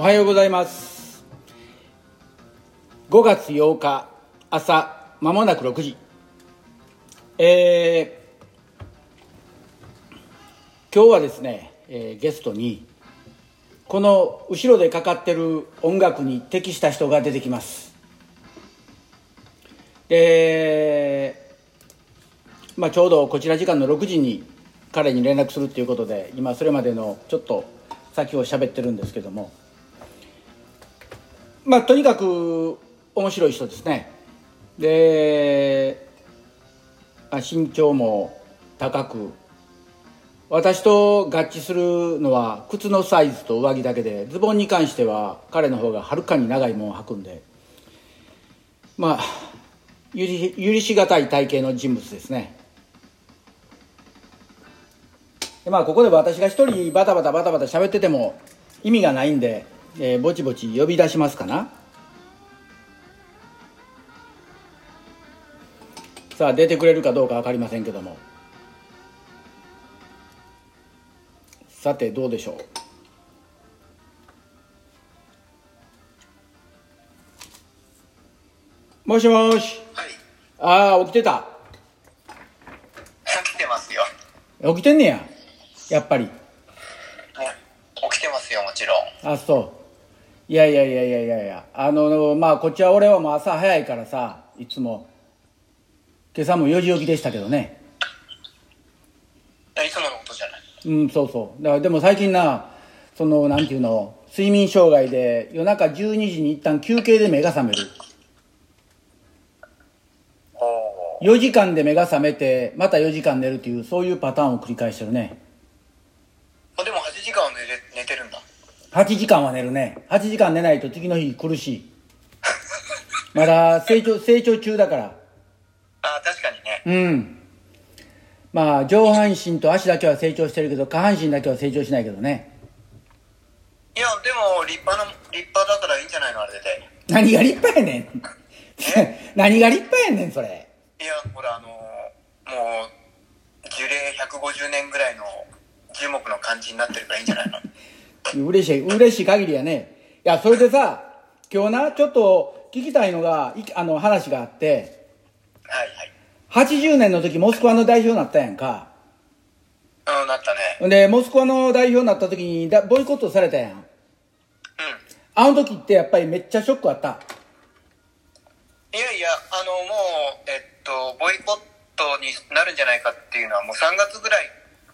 おはようございます。5月8日朝まもなく6時、今日はですね、ゲストにこの後ろでかかってる音楽に適した人が出てきます。で、ちょうどこちら時間の6時に彼に連絡するということで、今それまでのちょっと先を喋ってるんですけども、とにかく面白い人ですね。で、身長も高く、私と合致するのは靴のサイズと上着だけで、ズボンに関しては彼の方がはるかに長いものを履くんで、許しがたい体型の人物ですね。で、ここで私が一人バタバタ喋ってても意味がないんで、ぼちぼち呼び出しますかな。さあ、出てくれるかどうか分かりませんけども、さてどうでしょう。もしもし、はい、起きてた。起きてますよ。起きてんねや、やっぱり。起きてますよ、もちろん。あ、そう。いや、こっちは俺はもう朝早いからさ、いつも今朝も4時起きでしたけどね。いつものことじゃない。そうだから、でも最近な、そのなんていうの、睡眠障害で夜中12時に一旦休憩で目が覚める。4時間で目が覚めてまた4時間寝るという、そういうパターンを繰り返してるね。でも8時間は 寝てるんだ。8時間は寝るね。8時間寝ないと次の日苦しいまだ成長中だから。あ、確かにね。上半身と足だけは成長してるけど、下半身だけは成長しないけどね。いや、でも立派だからいいんじゃないの、あれで。何が立派やねん何が立派やねん、それ。いや、ほら、もう樹齢150年ぐらいの樹木の感じになってるからいいんじゃないの嬉しい限りやね。いや、それでさ、今日な、ちょっと聞きたいのが、話があって。はいはい。80年の時モスクワの代表になったやんか。うん、なったね。で、モスクワの代表になった時にボイコットされたやん。うん。あの時ってやっぱりめっちゃショックあった。いや、もうボイコットになるんじゃないかっていうのは、もう3月ぐらい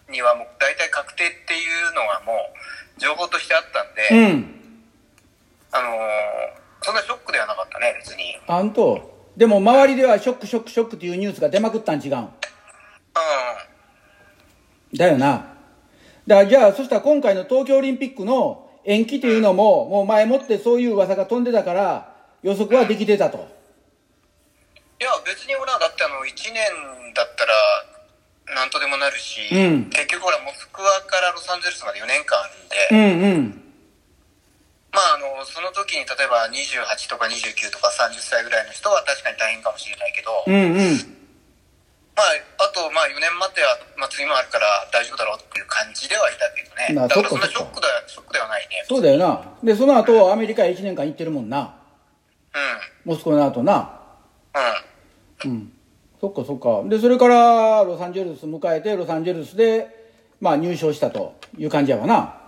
にはもう大体確定っていうのがもう情報としてあったんで、そんなショックではなかったね、別に。あんと、でも周りではショックっていうニュースが出まくったん違う。だよな。じゃあ、そしたら今回の東京オリンピックの延期っていうのも、もう前もってそういう噂が飛んでたから予測はできてたと。いや、別にほら、だって1年だったら何とでもなるし、結局ほら、モスクワからロサンゼルスまで4年間あるんで、その時に例えば28とか29とか30歳ぐらいの人は確かに大変かもしれないけど、あと4年待っては、次もあるから大丈夫だろうっていう感じではいたけどね。だからそんなショックではないね。そうだよな。で、その後アメリカへ1年間行ってるもんな。モスクワの後な。そっか。で、それからロサンゼルス迎えて、ロサンゼルスで入賞したという感じやわな。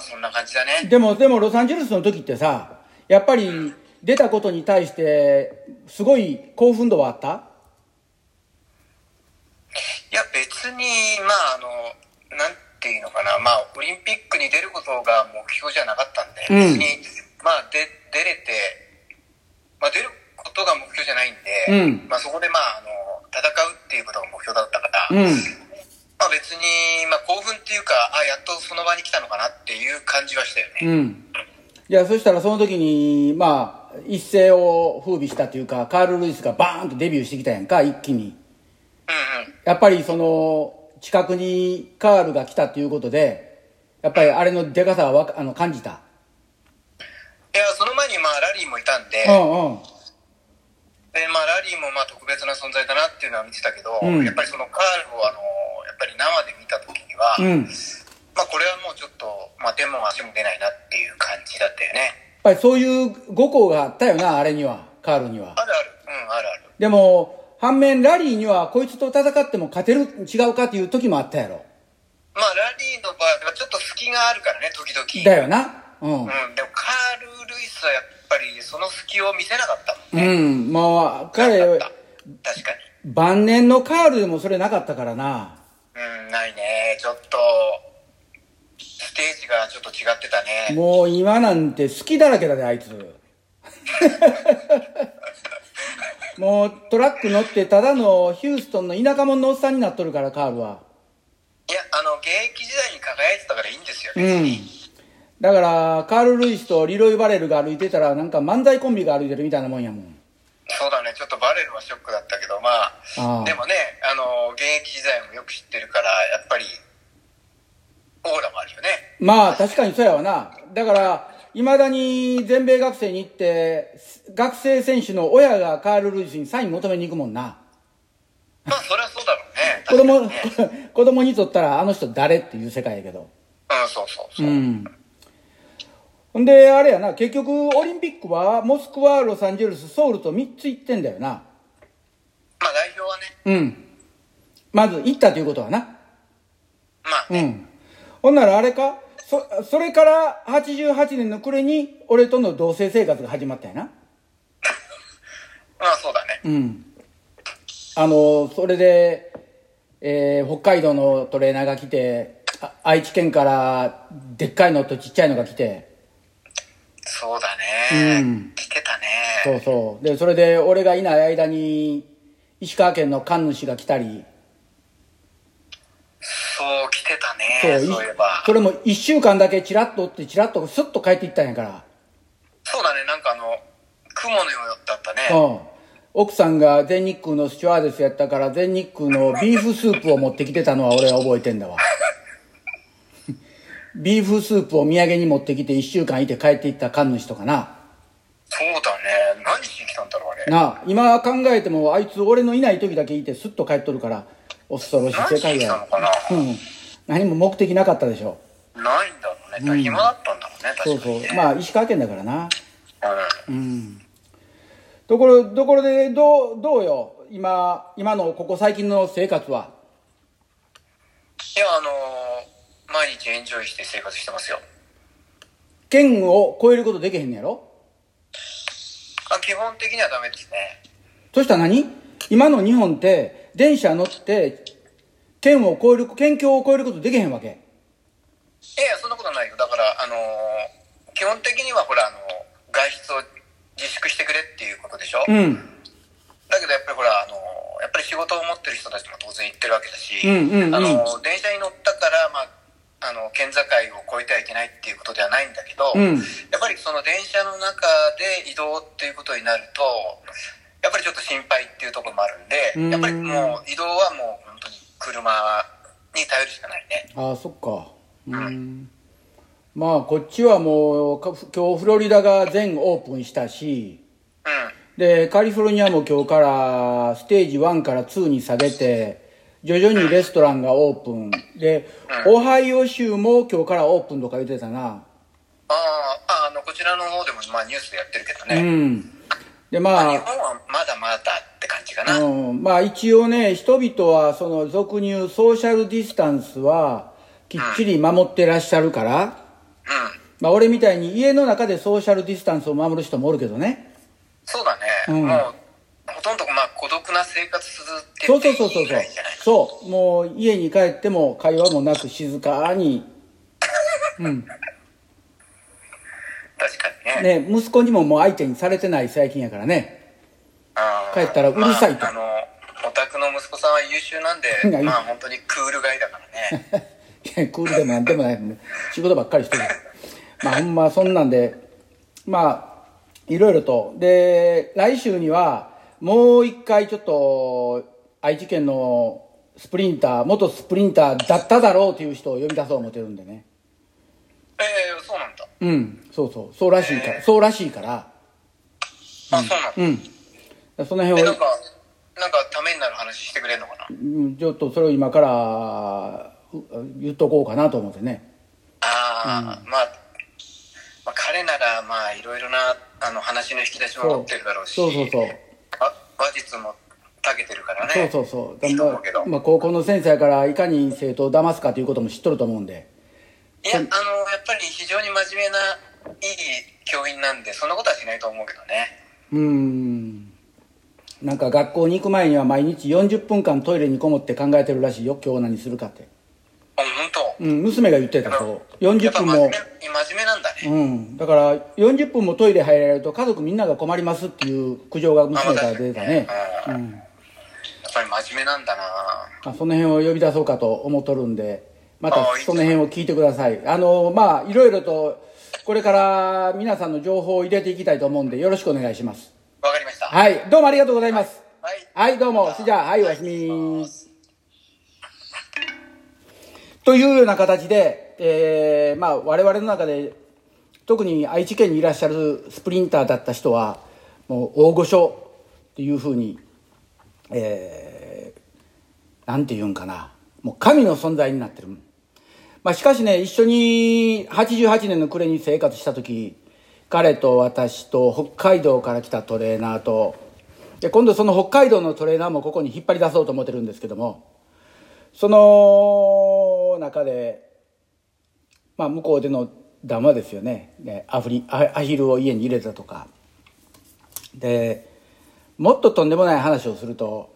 そんな感じだね。でもロサンゼルスの時ってさ、やっぱり出たことに対してすごい興奮度はあった？いや、別になんていうのかな、オリンピックに出ることが目標じゃなかったんで、別に出れて。出ることが目標じゃないんで、そこで戦うっていうことが目標だったから、別に興奮っていうか、やっとその場に来たのかなっていう感じはしたよね。じゃあ、そしたらその時に一世を風靡したというか、カール・ルイスがバーンとデビューしてきたやんか、一気に。やっぱりその近くにカールが来たっていうことで、やっぱりあれのでかさは感じた。いや、その前にラリーもいたんで、で、ラリーも特別な存在だなっていうのは見てたけど、やっぱりそのカールをやっぱり生で見た時には、これはもうちょっと、手も足も出ないなっていう感じだったよね。やっぱりそういう5校があったよな、あれには、カールには。あるある、うん、あるある。でも、反面ラリーにはこいつと戦っても勝てる、違うかっていう時もあったやろ。まあ、ラリーの場合はちょっと隙があるからね、時々。だよな。うん。うん、でもカール・ルイスはやっぱりその隙を見せなかったもんね。うん、まあ、彼、確かに。晩年のカールでもそれなかったからな。うん、ないね。ちょっと、ステージがちょっと違ってたね。もう今なんて好きだらけだね、あいつ。もうトラック乗ってただのヒューストンの田舎者のおっさんになっとるから、カールは。いや、現役時代に輝いてたからいいんですよ、別に。うん。だから、カール・ルイスとリロイ・バレルが歩いてたら、なんか漫才コンビが歩いてるみたいなもんやもん。そうだね、ちょっとバレルはショックだったけど、まあ、でもね、現役時代もよく知ってるから、やっぱり、オーラもあるよね。まあ、確かにそうやわな。だから、いまだに全米学生に行って、学生選手の親がカール・ルイスにサイン求めに行くもんな。まあ、それはそうだろうね。子供、ね、子供にとったら、あの人誰っていう世界やけど。うん、そうそうそう。うん。ほんで、あれやな、結局、オリンピックは、モスクワ、ロサンゼルス、ソウルと3つ行ってんだよな。まあ、代表はね。うん。まず、行ったということはな。まあ、ね。うん。ほんなら、あれか、それから、88年の暮れに、俺との同棲生活が始まったやな。まあ、そうだね。うん。それで、北海道のトレーナーが来て、愛知県から、でっかいのとちっちゃいのが来て、そうだね、うん、来てたね。そうそう。で、それで俺がいない間に石川県の神主が来たり。そう、来てたね。そういえば。それも1週間だけチラッとおって、チラッとスッと帰っていったんやから。そうだね、なんか雲のようだったね。うん。奥さんが全日空のスチュワーデスやったから、全日空のビーフスープを持ってきてたのは俺は覚えてんだわ。ビーフスープを土産に持ってきて1週間いて帰っていった神主とかな。そうだね。何しに来たんだろうあれ。なあ、今考えてもあいつ俺のいない時だけいてスッと帰っとるから、恐ろしい世界だよ。何しに来たのかな。うん。何も目的なかったでしょ。ないんだろうね。うん、暇だったんだろうね。確かに、ね。そうそう。まあ石川県だからな。うん。うん。ところでどうよ。今のここ最近の生活は。いや毎日エンジョイして生活してますよ。県を超えることできへんのやろ？あ、基本的にはダメですね。そしたら何？今の日本って電車乗って県境を超えることできへんわけ？いやそんなことないよ。だから基本的にはほら外出を自粛してくれっていうことでしょ？うん。だけどやっぱりほらやっぱり仕事を持ってる人たちも当然行ってるわけだし、電車に乗ったからまあ。県境を越えてはいけないっていうことではないんだけど、うん、やっぱりその電車の中で移動っていうことになるとやっぱりちょっと心配っていうところもあるんで、やっぱりもう移動はもう本当に車に頼るしかないね。ああそっか。うん。まあこっちはもう今日フロリダが全オープンしたし、うん、でカリフォルニアも今日からステージ1から2に下げて徐々にレストランがオープンで、うん、オハイオ州も今日からオープンとか言ってたな。こちらの方でもまあニュースでやってるけどね。うん。でまあ日本はまだまだって感じかな。うん。まあ一応ね人々はその俗に言うソーシャルディスタンスはきっちり守ってらっしゃるから。うん。まあ俺みたいに家の中でソーシャルディスタンスを守る人もおるけどね。そうだね。うん。もうほとんどまあ孤独な生活続けていいぐらいじゃない。そうもう家に帰っても会話もなく静かに。うん。確かにね。ね息子にももう相手にされてない最近やからね。帰ったらうるさいと。まあ、お宅の息子さんは優秀なんで、まあ本当にクールガイだからね。いやクールでもなんでもないもんね。仕事ばっかりしてる。まあほんまそんなんで、まあいろいろとで来週には。もう一回ちょっと愛知県の元スプリンターだっただろうという人を呼び出そう思ってるんでね。そうなんだ。うん、そうそう、そうらしいから。あ、そうなんだ。うん。その辺をなんかためになる話してくれるのかな。うん、ちょっとそれを今から言っとこうかなと思ってね。ああ。まあ彼ならまあいろいろな話の引き出しも持ってるだろうし、そうそうそう、話術も長けてるからね。そうそうそう。いいと思うけど、まあ、高校の先生からいかに生徒を騙すかということも知っとると思うんで。いや、やっぱり非常に真面目ないい教員なんで、そんなことはしないと思うけどね。なんか学校に行く前には毎日40分間トイレにこもって考えてるらしいよ、今日何するかって。あ、本当。うん、娘が言ってたそう。40分も真面目なんだね。うん、だから40分もトイレ入られると家族みんなが困りますっていう苦情が娘から出たね。やっぱり真面目なんだな。その辺を呼び出そうかと思っとるんで、またその辺を聞いてください。まあいろいろとこれから皆さんの情報を入れていきたいと思うんで、よろしくお願いします。わかりました。はい、どうもありがとうございます。はい、はい、どうも。じゃあ、はい、おやすみというような形で、まあ我々の中で特に愛知県にいらっしゃるスプリンターだった人はもう大御所っていうふうに、なんて言うんかな、もう神の存在になってる。まあ、しかしね、一緒に88年の暮れに生活した時、彼と私と北海道から来たトレーナーと、で今度その北海道のトレーナーもここに引っ張り出そうと思ってるんですけども、その中で、まあ、向こうでの談話ですよね。でアヒルを家に入れたとかで、もっととんでもない話をすると、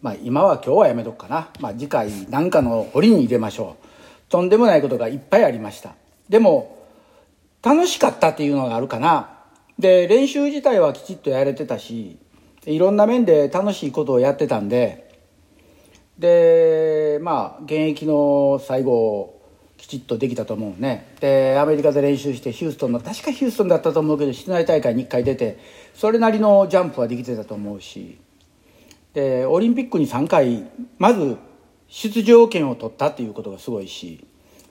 まあ今日はやめとくかな。まあ次回何かの折に入れましょう。とんでもないことがいっぱいありました。でも楽しかったっていうのがあるかな。で、練習自体はきちっとやれてたし、いろんな面で楽しいことをやってたんで、で、まあ現役の最後をきちっとできたと思うね。で、アメリカで練習してヒューストンだったと思うけど、室内大会に1回出て、それなりのジャンプはできてたと思うし、でオリンピックに3回まず出場権を取ったっていうことがすごいし、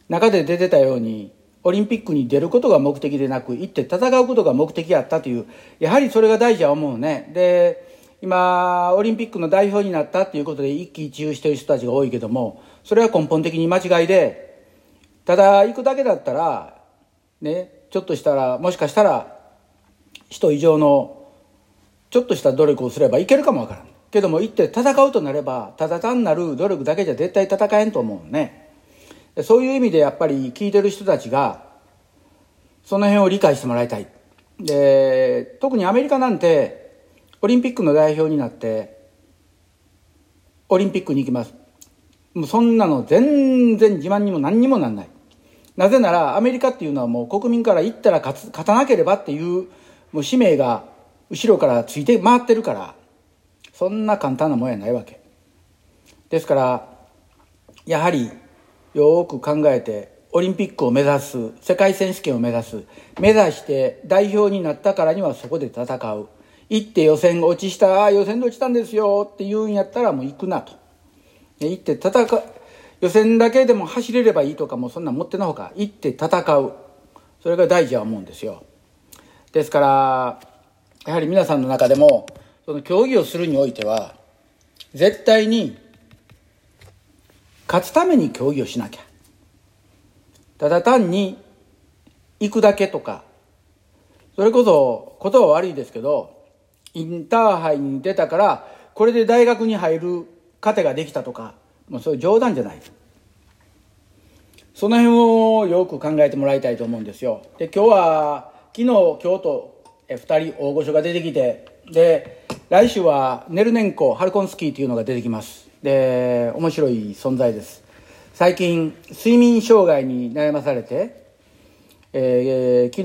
中で出てたようにオリンピックに出ることが目的でなく、行って戦うことが目的やったという、やはりそれが大事だと思うね。で、今オリンピックの代表になったっていうことで一喜一憂している人たちが多いけども、それは根本的に間違いで、ただ行くだけだったらね、ちょっとしたら、もしかしたら人以上のちょっとした努力をすればいけるかもわからんけども、行って戦うとなれば、ただ単なる努力だけじゃ絶対戦えんと思うね。そういう意味でやっぱり聞いてる人たちがその辺を理解してもらいたい。で、特にアメリカなんてオリンピックの代表になってオリンピックに行きます。もうそんなの全然自慢にも何にもなんない。なぜならアメリカっていうのはもう国民から行ったら勝たなければっていう、もう使命が後ろからついて回ってるから、そんな簡単なもんやないわけですから、やはりよく考えてオリンピックを目指す、世界選手権を目指して代表になったからにはそこで戦う。行って予選で落ちたんですよっていうんやったらもう行くなと。行って予選だけでも走れればいいとか、もうそんな持ってのほか、行って戦う、それが大事だと思うんですよ。ですからやはり皆さんの中でもその競技をするにおいては、絶対に勝つために競技をしなきゃ、ただ単に行くだけとか、それこそ言葉悪いですけど、インターハイに出たからこれで大学に入る糧ができたとか、もうそういう冗談じゃない。その辺をよく考えてもらいたいと思うんですよ。で、昨日と2人大御所が出てきて、で来週はネルネンコ・ハルコンスキーというのが出てきます。で、面白い存在です。最近睡眠障害に悩まされて、昨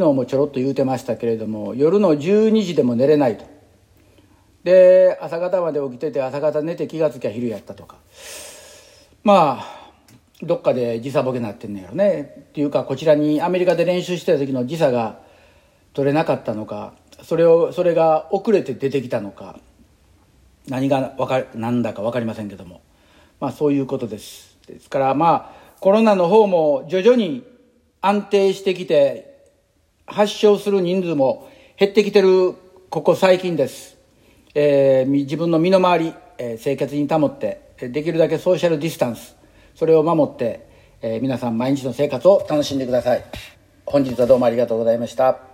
日もちょろっと言うてましたけれども、夜の12時でも寝れないと。で、朝方まで起きてて、朝方寝て気がつきゃ昼やったとか、まあどっかで時差ボケになってんねやろね。っていうか、こちらにアメリカで練習してた時の時差が取れなかったのか、それが遅れて出てきたのか、何だか分かりませんけども、まあそういうことです。ですからまあコロナの方も徐々に安定してきて、発症する人数も減ってきてるここ最近です。自分の身の回り、清潔に保って、できるだけソーシャルディスタンス、それを守って、皆さん毎日の生活を楽しんでください。本日はどうもありがとうございました。